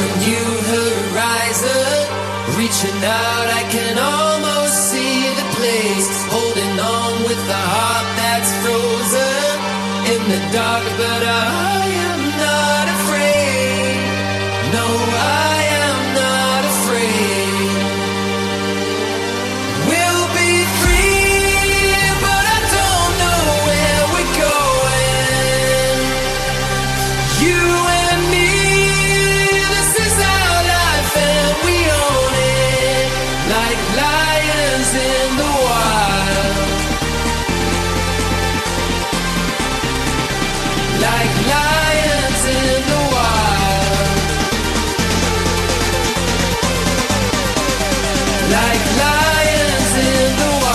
a new horizon. Reaching out, I can almost see the place. Holding on with a heart that's frozen in the dark, but I am not afraid. No, I am not afraid. We'll be free, but I don't know where we're going. You and me, this is our life and we own it. Like lions in the wild. Like lions in the wild. Like lions in the wild.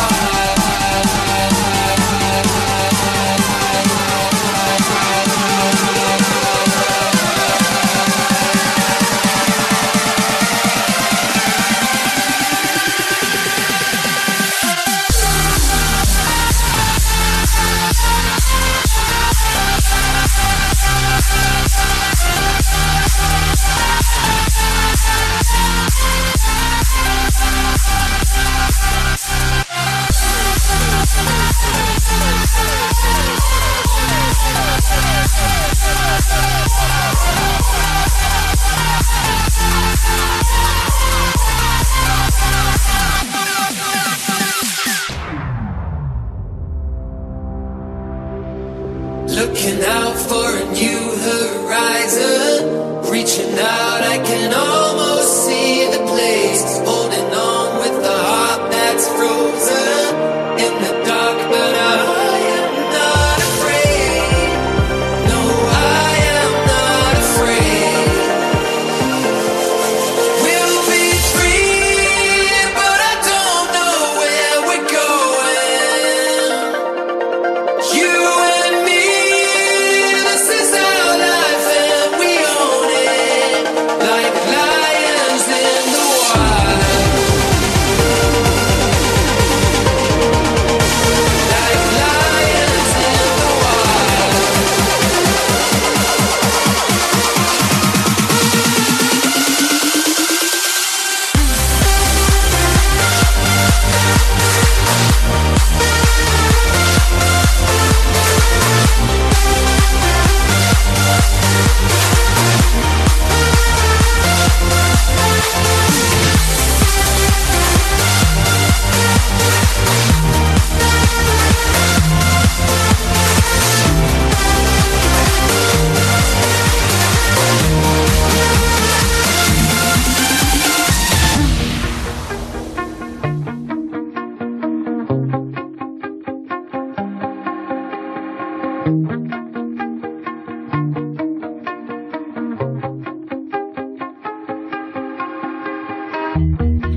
Looking out for a new horizon. Reaching out, I can almost see the place. Holding on with a heart that's frozen in the dark, but I am not afraid. No, I am not afraid. We'll be free, but I don't know where we're going. You and me, this is our life and we own it. Like lions in the wild. Like lions in the wild.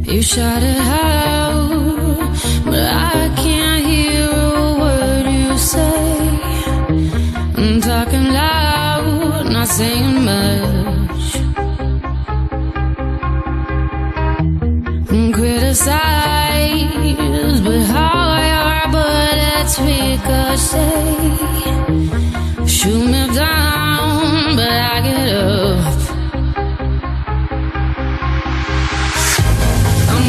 You shouted how, but I can't hear a word you say. I'm talking loud, not saying much. Criticize, but how your bullets ricochet. Shoot me down, but I get up.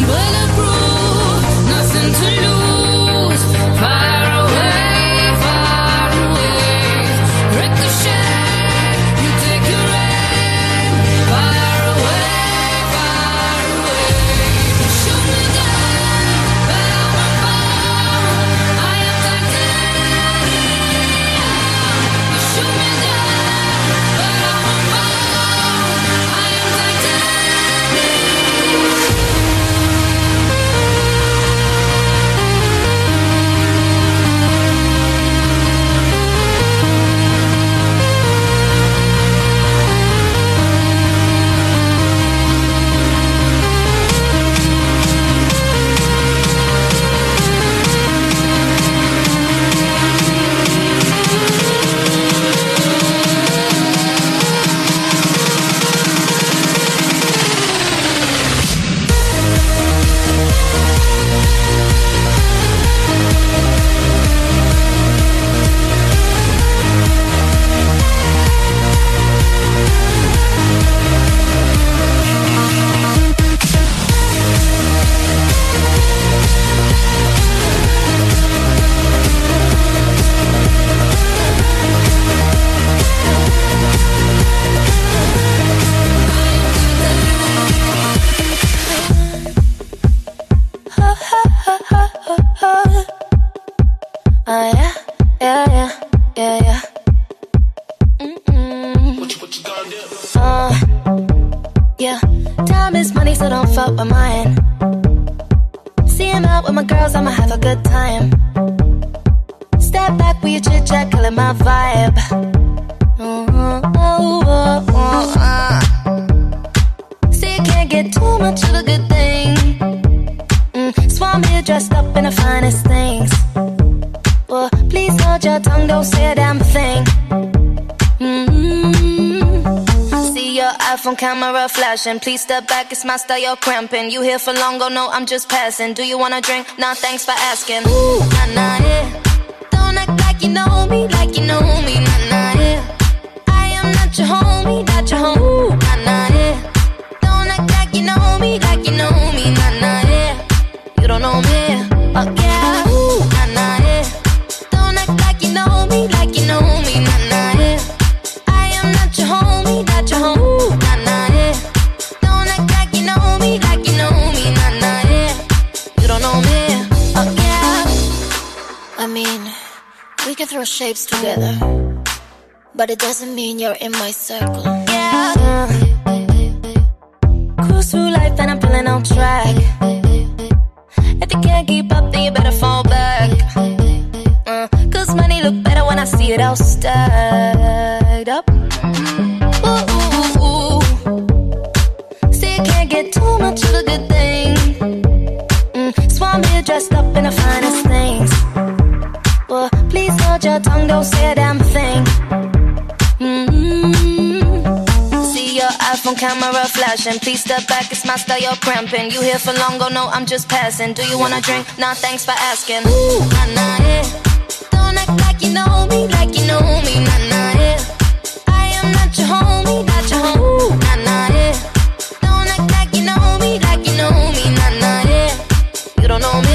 Bulletproof, nothing to lose. Fire away, far away. Ricochet, you take your aim. Fire away, far away. Shoot me down, bound and bound. I am taken. You shoot me down. time is money, so don't fuck with mine. See him out with my girls, I'ma have a good time. Step back with your chit-chat, killing my vibe. See, you can't get too much of a good thing. So I'm here dressed up in the finest things. Well, please hold your tongue, don't say a damn thing. Your iPhone camera flashing. Please step back, it's my style, you're cramping. You here for long, oh no, I'm just passing. Do you wanna drink? Nah, thanks for asking. Ooh, nah, nah, yeah. Don't act like you know me, like you know me. Nah, nah, yeah. I am not your homie, not your homie. Ooh, nah, nah, yeah. Don't act like you know me, like you know me. Nah, nah, yeah. You don't know me, fuck yeah. Ooh, nah, nah, yeah. Don't act like you know me, like you know me. Nah, nah, yeah. I am not your homie, not your homie. We can throw shapes together, but it doesn't mean you're in my circle. Yeah, cruise through life and I'm feeling on track. If you can't keep up, then you better fall back. Cause money look better when I see it all stacked up. Ooh, ooh, ooh. See, you can't get too much of a good thing. So I'm here dressed up in the finest things. Well, please hold your tongue, don't say a damn thing. See your iPhone camera flashing. Please step back, it's my style, you're cramping. You here for long, oh no, I'm just passing. Do you wanna drink? Nah, thanks for asking. Ooh, nah, nah, yeah. Don't act like you know me, like you know me. Nah, nah, yeah. I am not your homie, not your homie. Ooh, nah, nah, yeah. Don't act like you know me, like you know me. Nah, nah, yeah. You don't know me.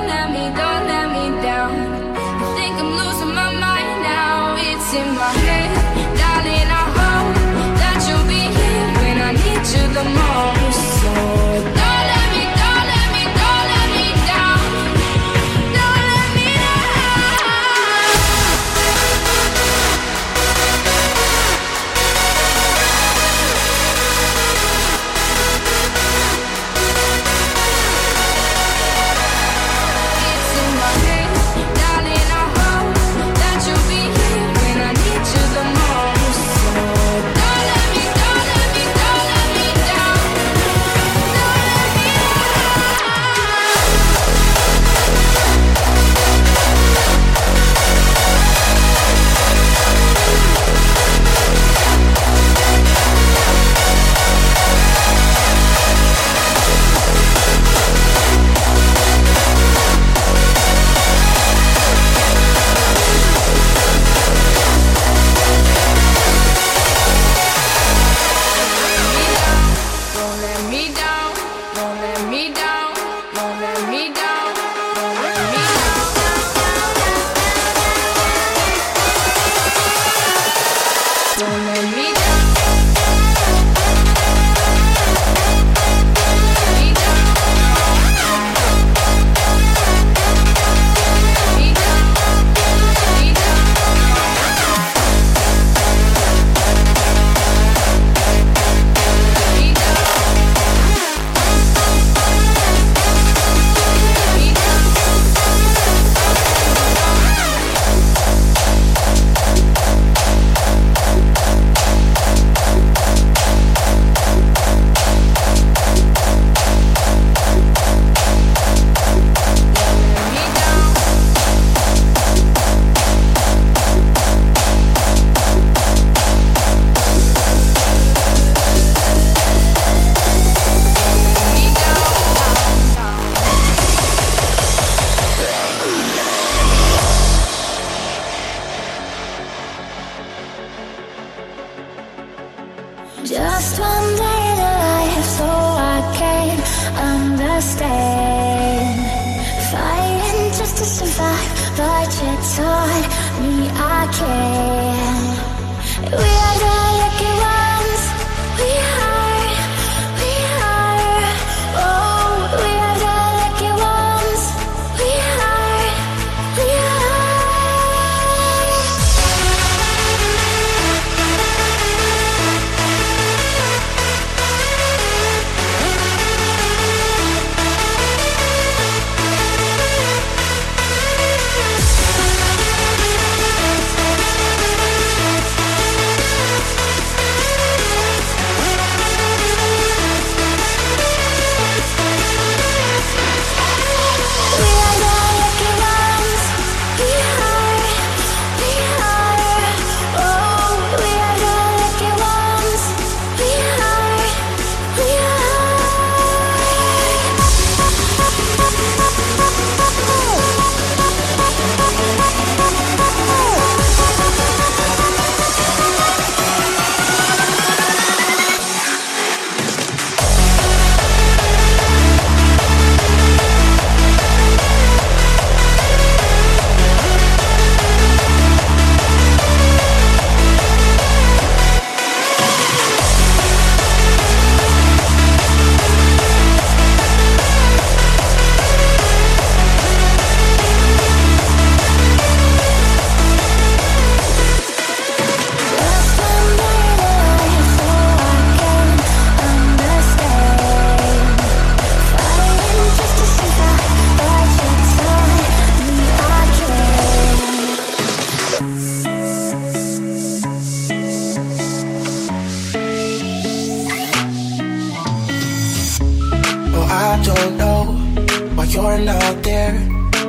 don't let me down. I think I'm losing my mind now, it's in my head. Darling, I hope that you'll be here when I need you the most. So don't let me, don't let me down. Don't let me down. It's in my head. Darling, I hope that you'll be here when I need you the most. So don't let me, don't let me down. Don't let me down. Don't let me down, don't let me down, don't let me down, don't let me down. Don't let me down. Let me down. Let me down. Let me down. Let me down. Just one day to life so I can understand. Fighting just to survive, but you taught me I can. We are the lucky ones. We are, oh. We are the lucky ones. We are. Just one day to life so I can understand. Fighting just to survive, but you taught me I can. Oh, I don't know why you're not there.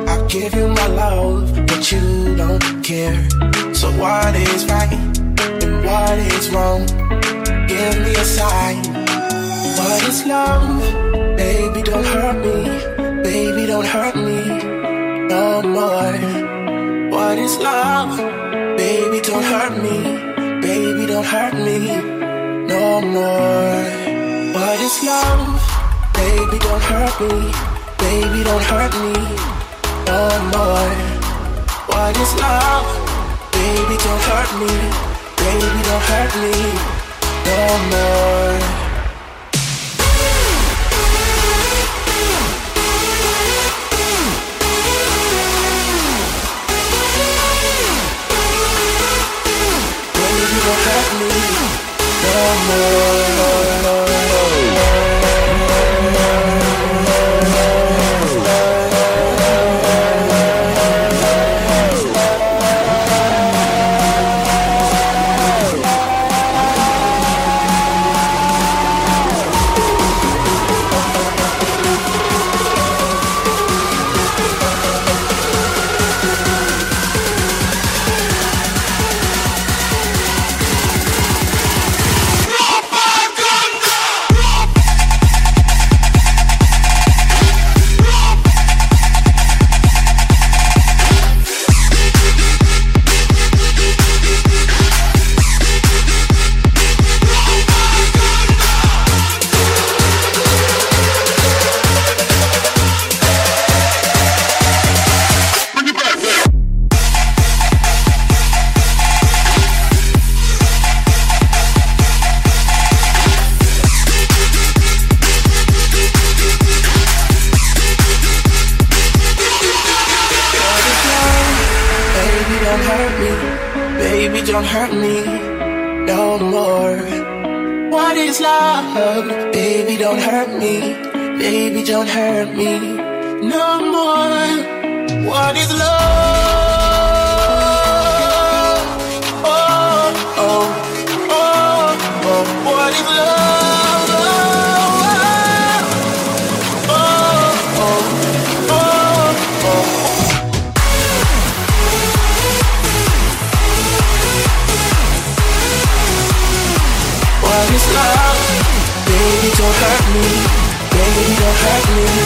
I give you my love, but you don't care. So what is right and what is wrong? Give me a sign. What is love? Baby, don't hurt me. Baby, don't hurt me no more. What is love? Baby, don't hurt me. Baby, don't hurt me no more. What is love? Baby, don't hurt me. Baby, don't hurt me no more. What is love? Baby, don't hurt me. Baby, don't hurt me no more. Don't hurt me, baby, don't hurt me no more. What is love? Baby, don't hurt me. Baby, don't hurt me no more. What is love? Oh, oh, oh, oh. What is love? Oh, oh, oh, oh, oh. Baby, don't hurt me. Baby, don't hurt me no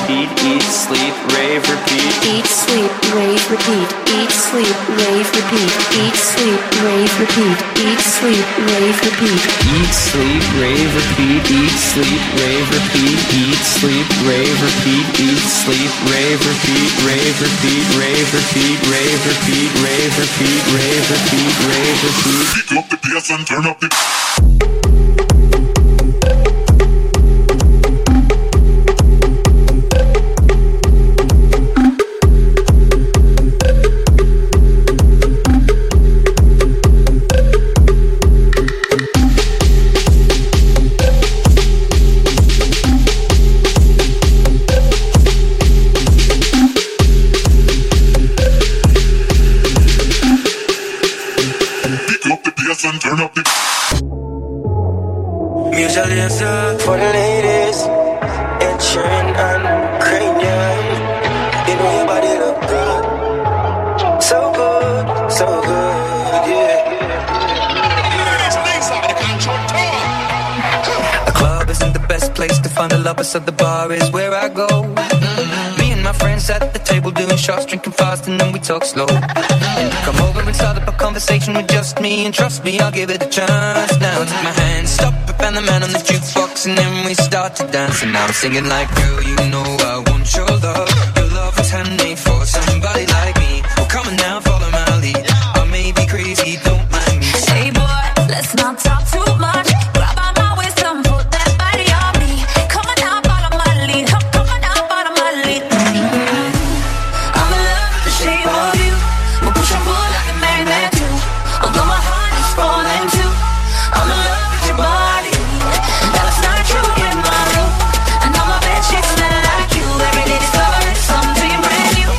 repeat, eat, sleep, rave, repeat. Eat, sleep, rave, repeat. Eat, sleep, rave, repeat. Eat, sleep, rave, repeat. Eat, sleep, rave, repeat. Eat, sleep, rave, repeat. Eat, sleep, rave, repeat. Eat, sleep, rave, repeat. Eat, sleep, rave, repeat. Rave, repeat, rave, repeat. Rave, repeat, rave, repeat. Rave, repeat, rave, repeat. Pick up the PS and turn up the. For the ladies and churn on cranium, in your body look good, so good, so good, yeah. A club isn't the best place to find a lover, so the bar is where I go. Me and my friends at the table doing shots, drinking fast, and then we talk slow. And come over and start up a conversation with just me, and trust me, I'll give it a chance. Now take my hand, stop. And the man on the jukebox, and then we start to dance. And now I'm singing like, girl, you know I want your love. Your love was handmade for somebody like me. Well, come on now, follow my lead. I may be crazy, don't mind me. Hey boy, let's not talk too much. Grab on my waist and put that body on me. Come on now, follow my lead. Come on now, follow my lead. I'm in love with the shape of you. We'll push and pull like a magnet do. Although my heart is falling too, I'm in love with your body. She's not like you, every day discover something brand new.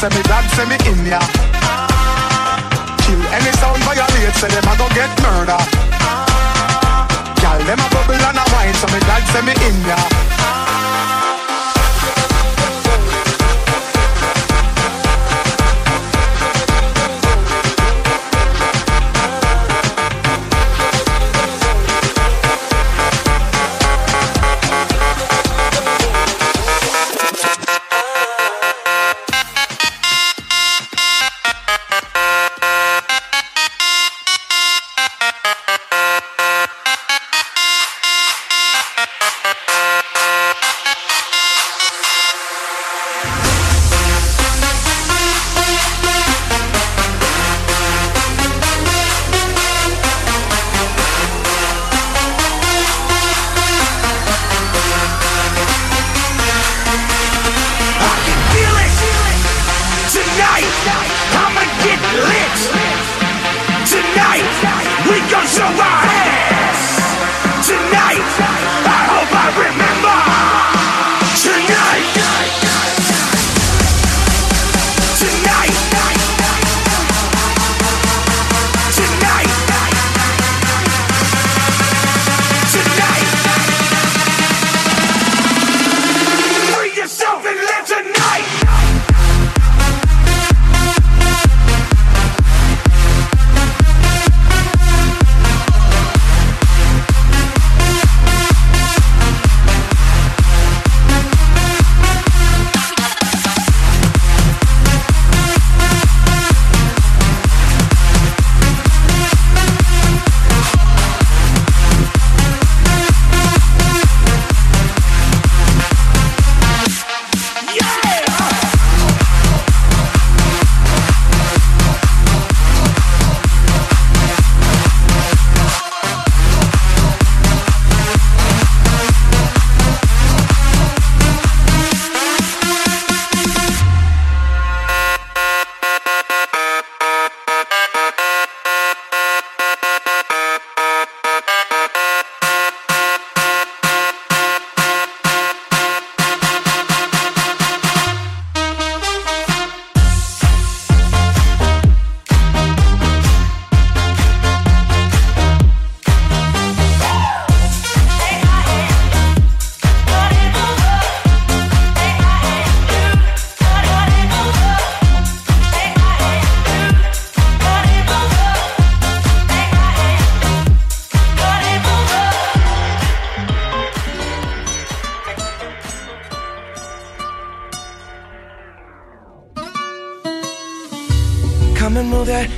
say me dad say me in ya. Kill any sound violate, say them a go get murder. Girl, them a bubble and a wine, so me dad say me in ya.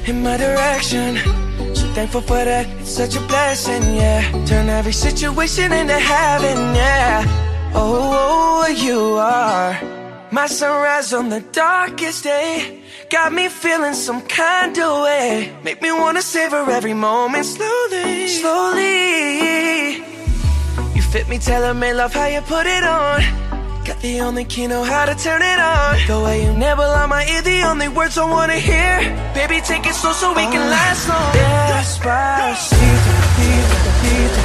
In my direction, so thankful for that, it's such a blessing, yeah. Turn every situation into heaven, yeah. Oh, you are my sunrise on the darkest day. Got me feeling some kind of way. Make me wanna savor every moment slowly, slowly. You fit me, tailor-made love, how you put it on. Got the only key, know how to turn it on. The way you never lie my ear, the only words I wanna hear. Baby, take it slow so we can last long. Despacito, despacito,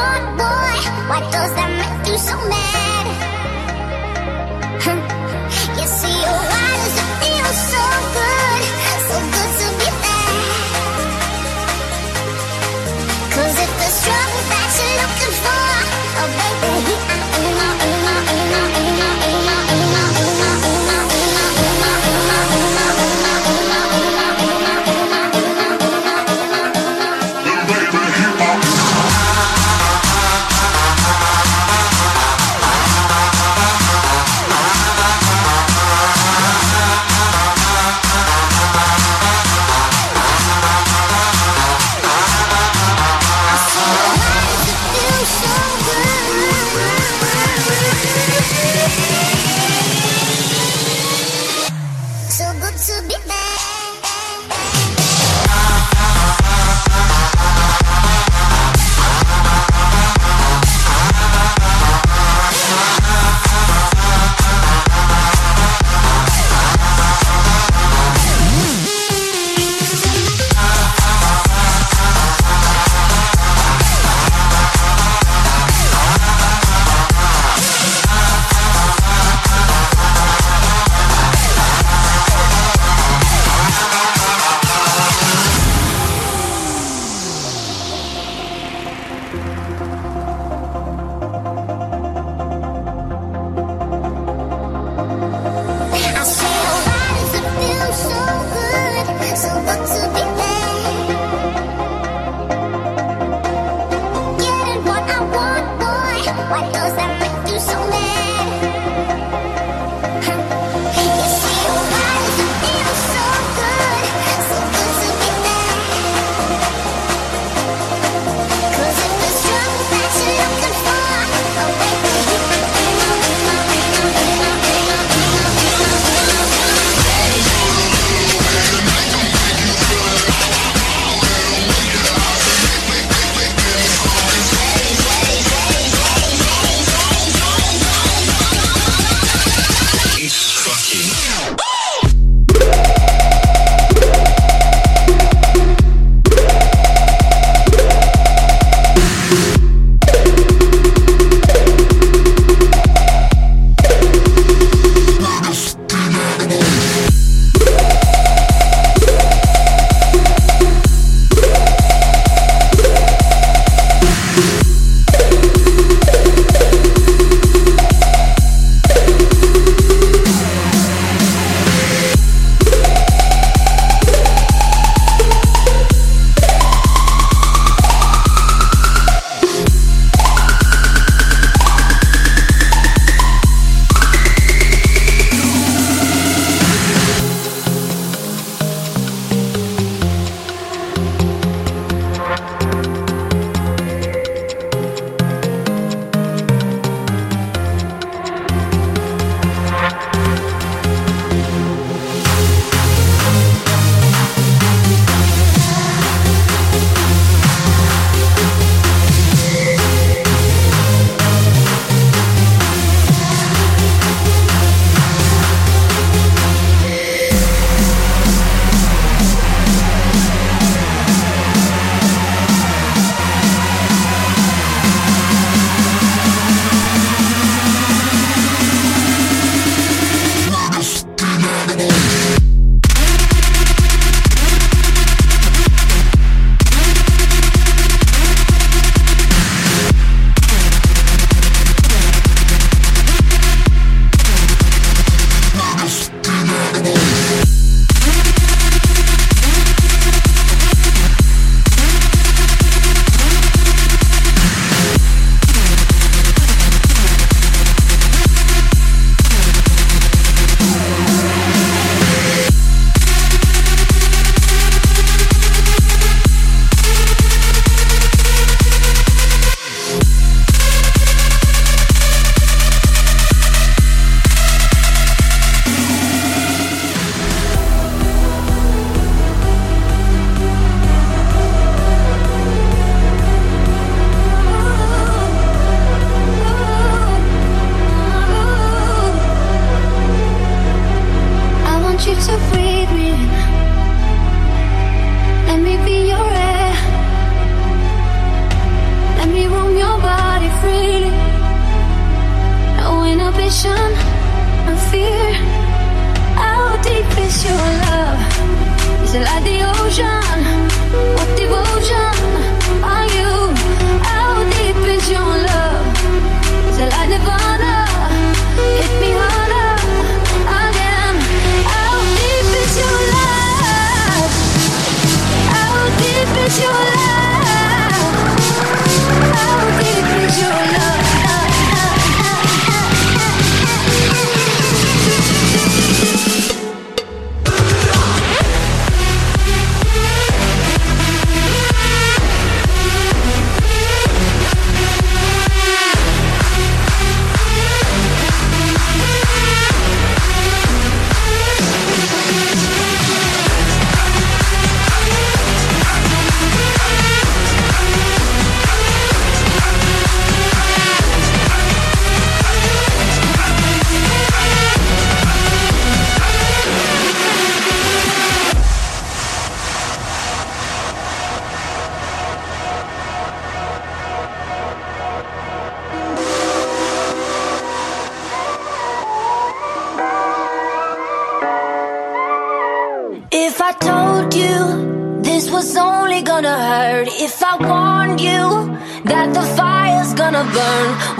good boy. Why does that make you so mad? You see, oh, why does it feel so good to be bad? 'Cause if the struggle that you're looking for, oh baby, here I am.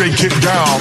shake it down.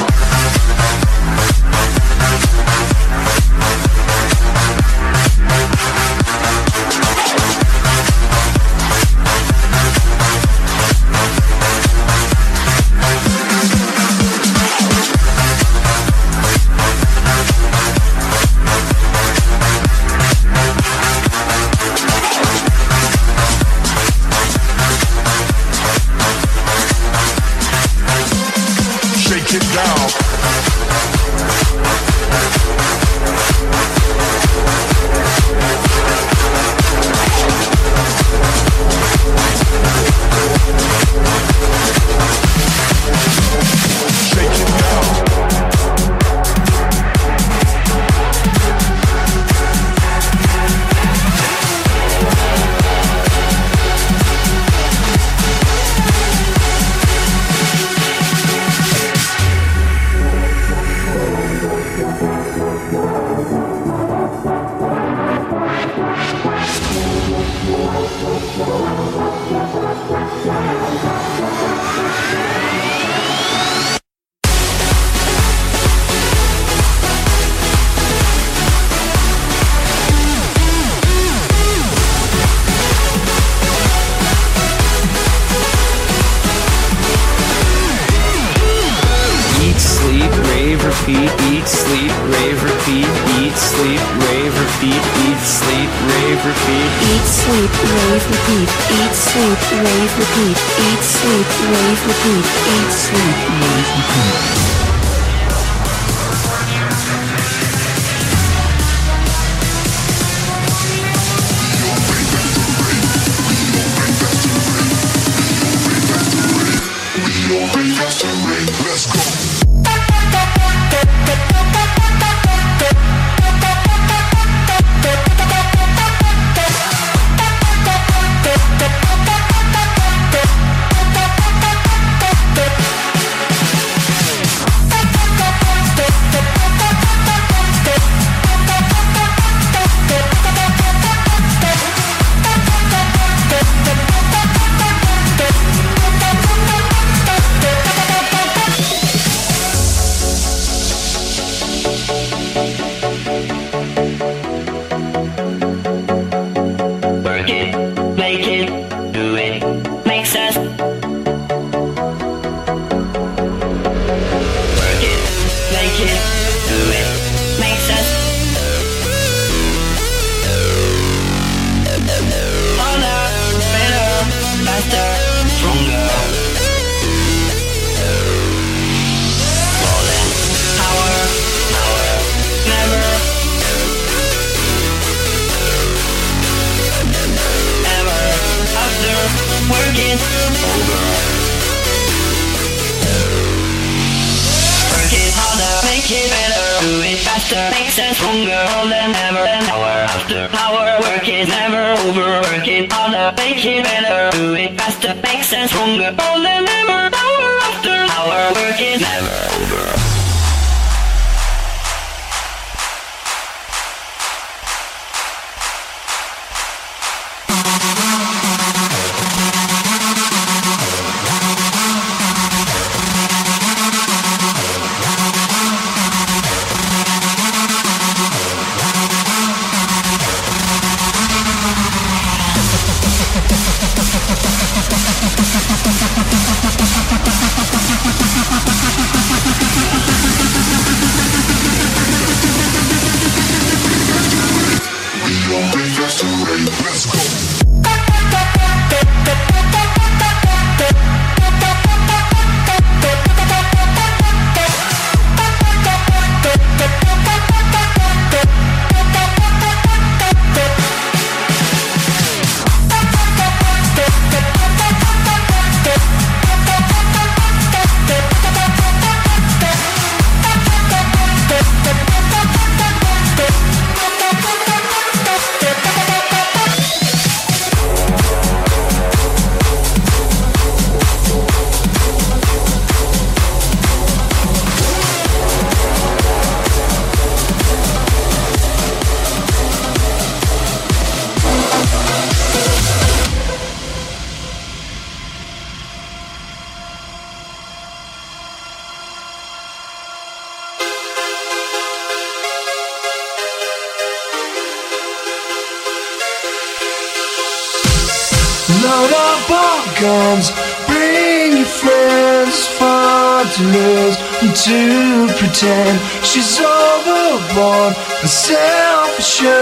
Load up our guns, bring your friends, far to lose and to pretend. She's overboard and self-assured.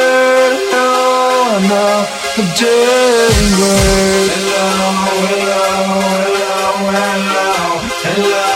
Oh no, the dirty word. Hello, hello, hello, hello, hello.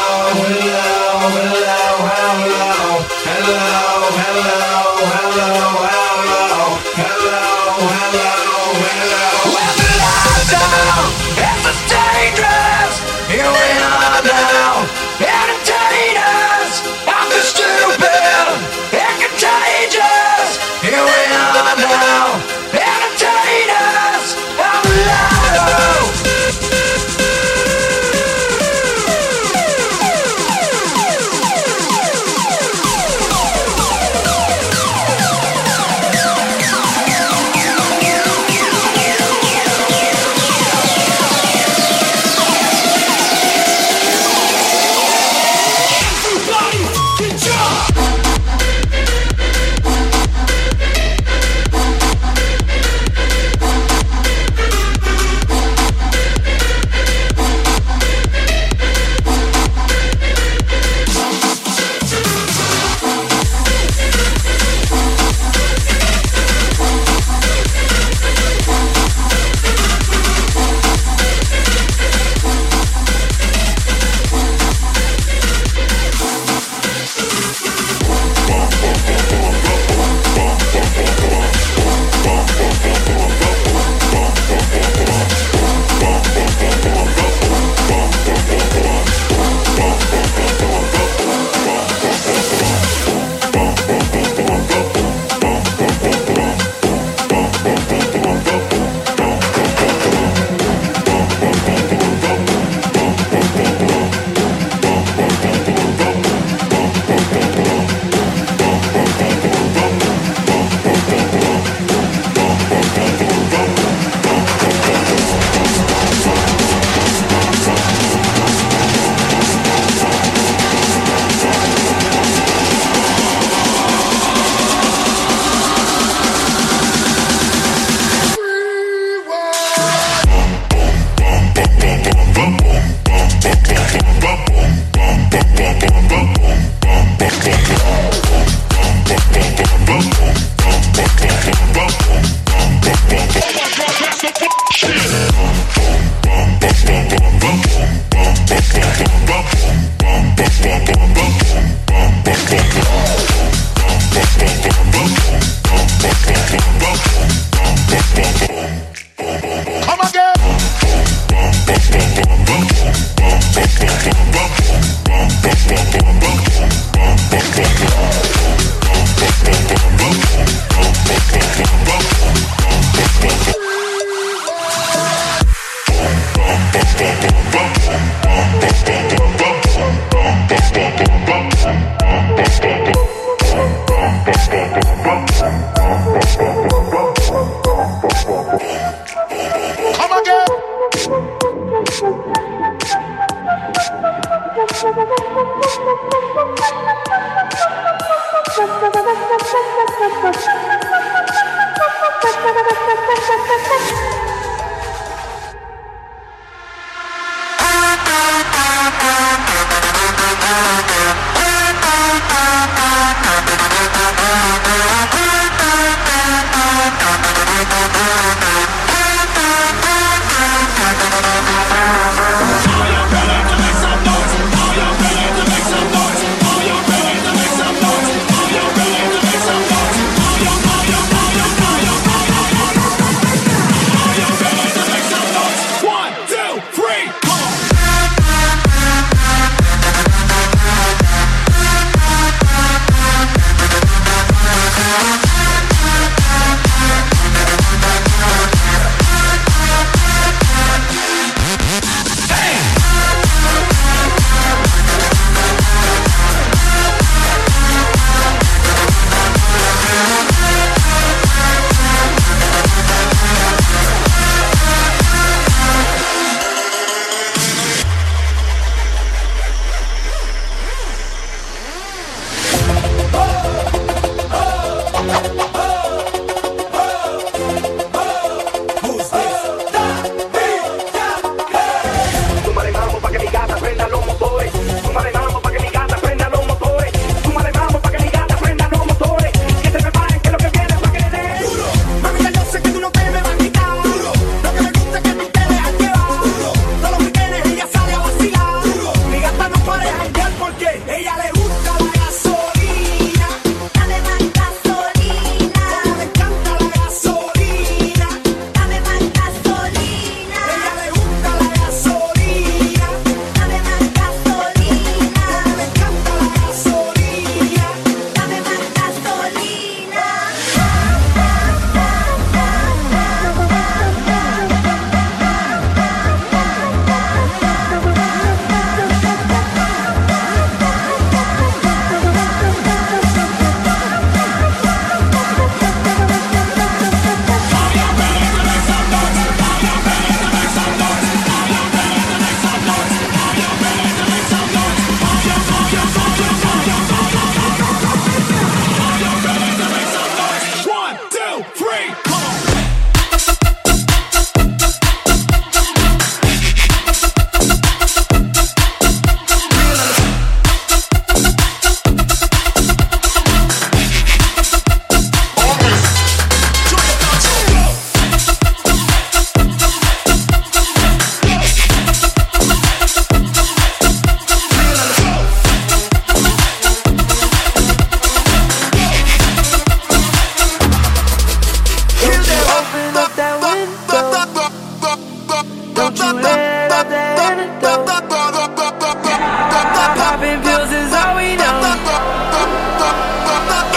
Popping pills is all we know.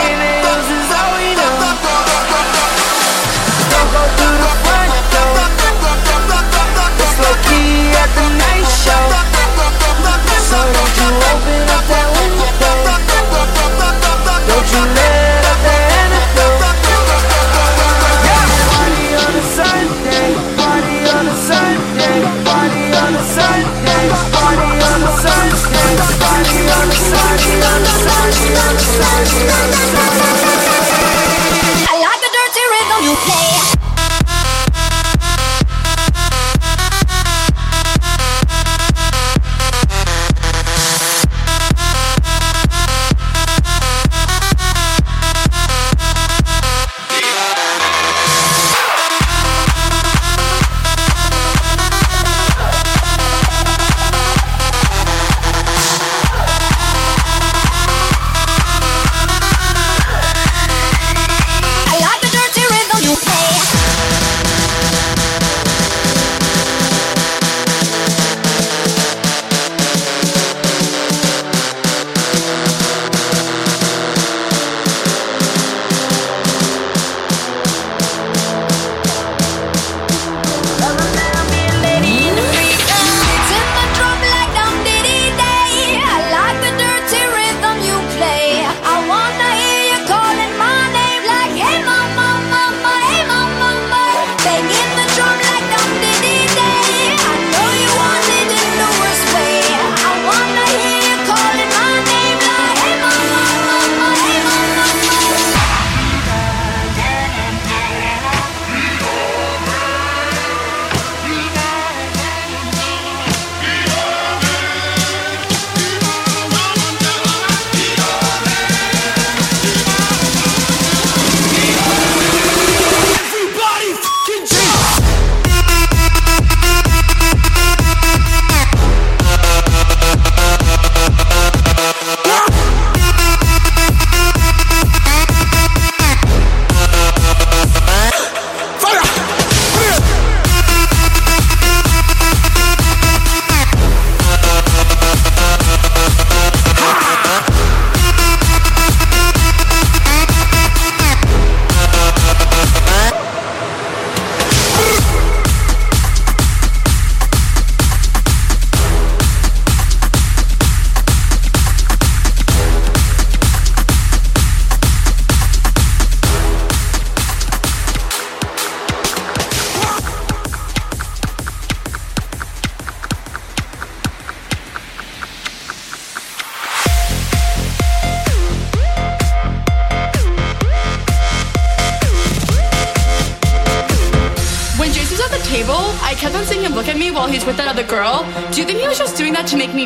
Inhales is all we know. Don't go through the front door. It's low key at the night show. So don't you open up that window. Don't you let up that antidote. Yeah. Party on a Sunday. Party on a Sunday. Party on a Sunday. Party on a Sunday. Party on the side, on the side, on the side, on the side. I like the dirty rhythm you play.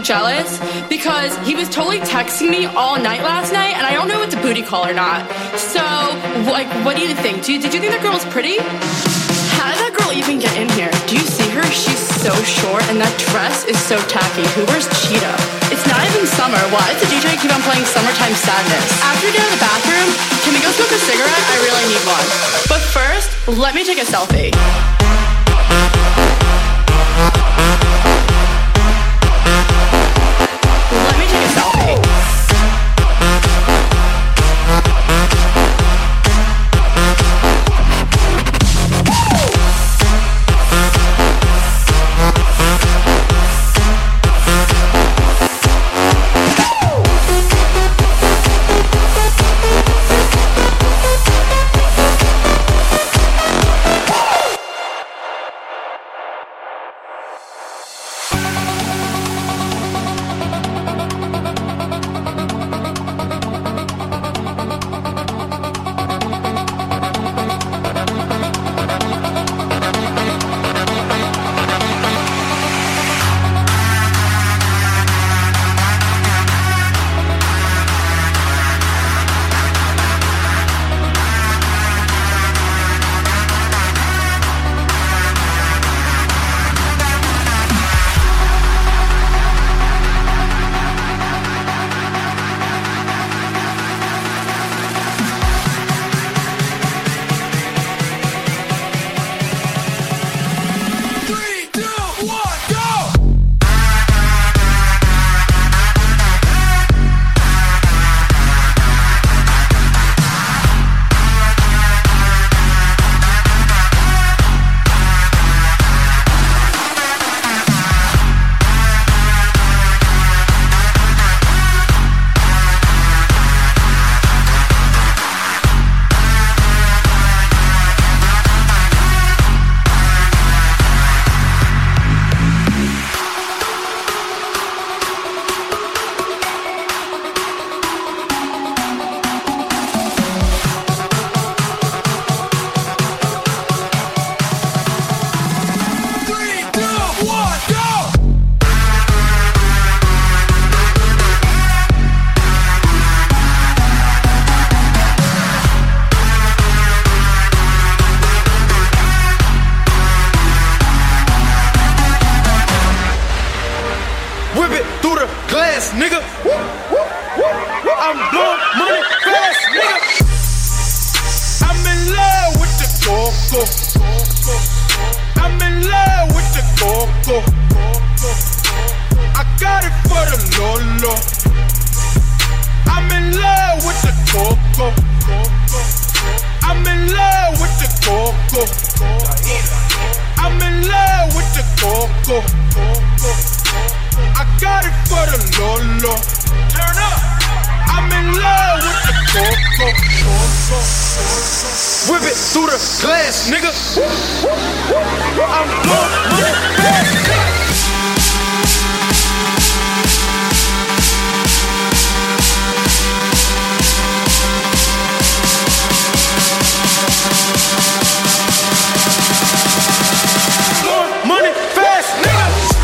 Jealous because he was totally texting me all night last night, and I don't know if it's a booty call or not. So, like, what do you think? Did you think that girl was pretty? How did that girl even get in here? Do you see her? She's so short, and that dress is so tacky. Who wears Cheetah? It's not even summer. Why does the DJ keep on playing Summertime Sadness? After we get out of the bathroom, can we go smoke a cigarette? I really need one. But first, let me take a selfie. fast, nigga. Woo, woo, woo, woo. I'm blowing money fast, nigga. I'm in love with the coco. I'm in love with the coco. I got it for the lolo. I'm in love with the coco. I'm in love with the coco. I'm in love with the coco. I got it for the lolo. Turn up. I'm in love with the coco. Whip it through the glass, nigga. I'm blowing money fast, nigga. Blowing money fast, nigga.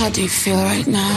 How do you feel right now?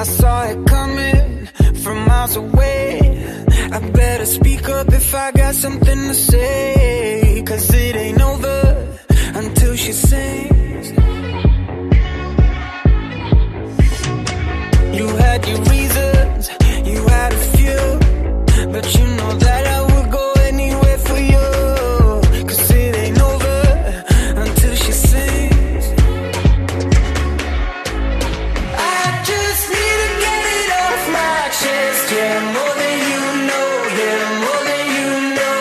I saw it coming from miles away. I better speak up if I got something to say, 'cause it ain't over until she sings. You had your reasons, you had a few, but you know that I would go anywhere for you, 'cause it ain't over until she sings. I just need to get it off my chest, yeah, more than you know, yeah, more than you know.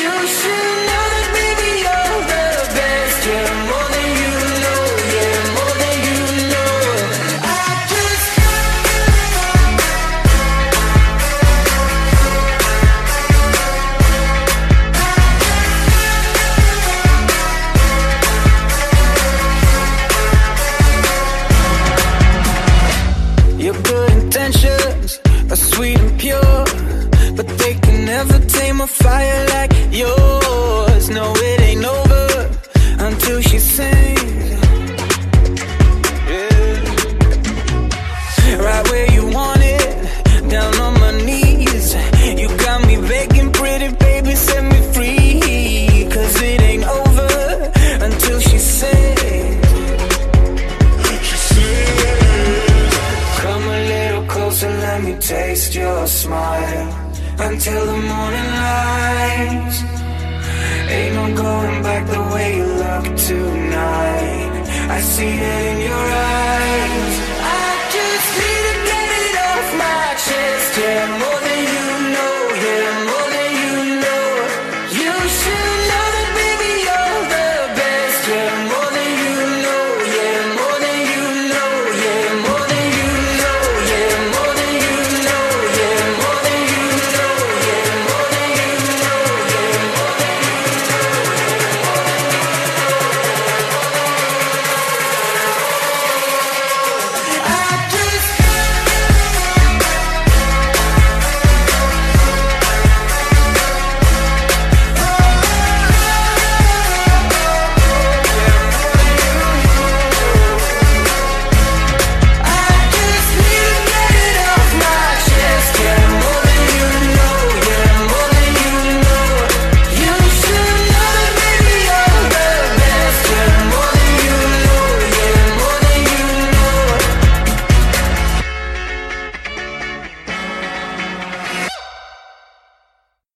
You should know that baby you're the best, yeah, more than you know, yeah, more than you know. I just Your good intentions are sweet and pure, but they can never tame a fire like yours. No, it ain't over until she sings. Yeah. Right where you want it, down on my knees. You got me begging, pretty baby, set me free. 'Cause it ain't over until she sings. Come a little closer, let me taste your smile. Until the morning light, ain't no going back the way you look tonight. I see it in your eyes.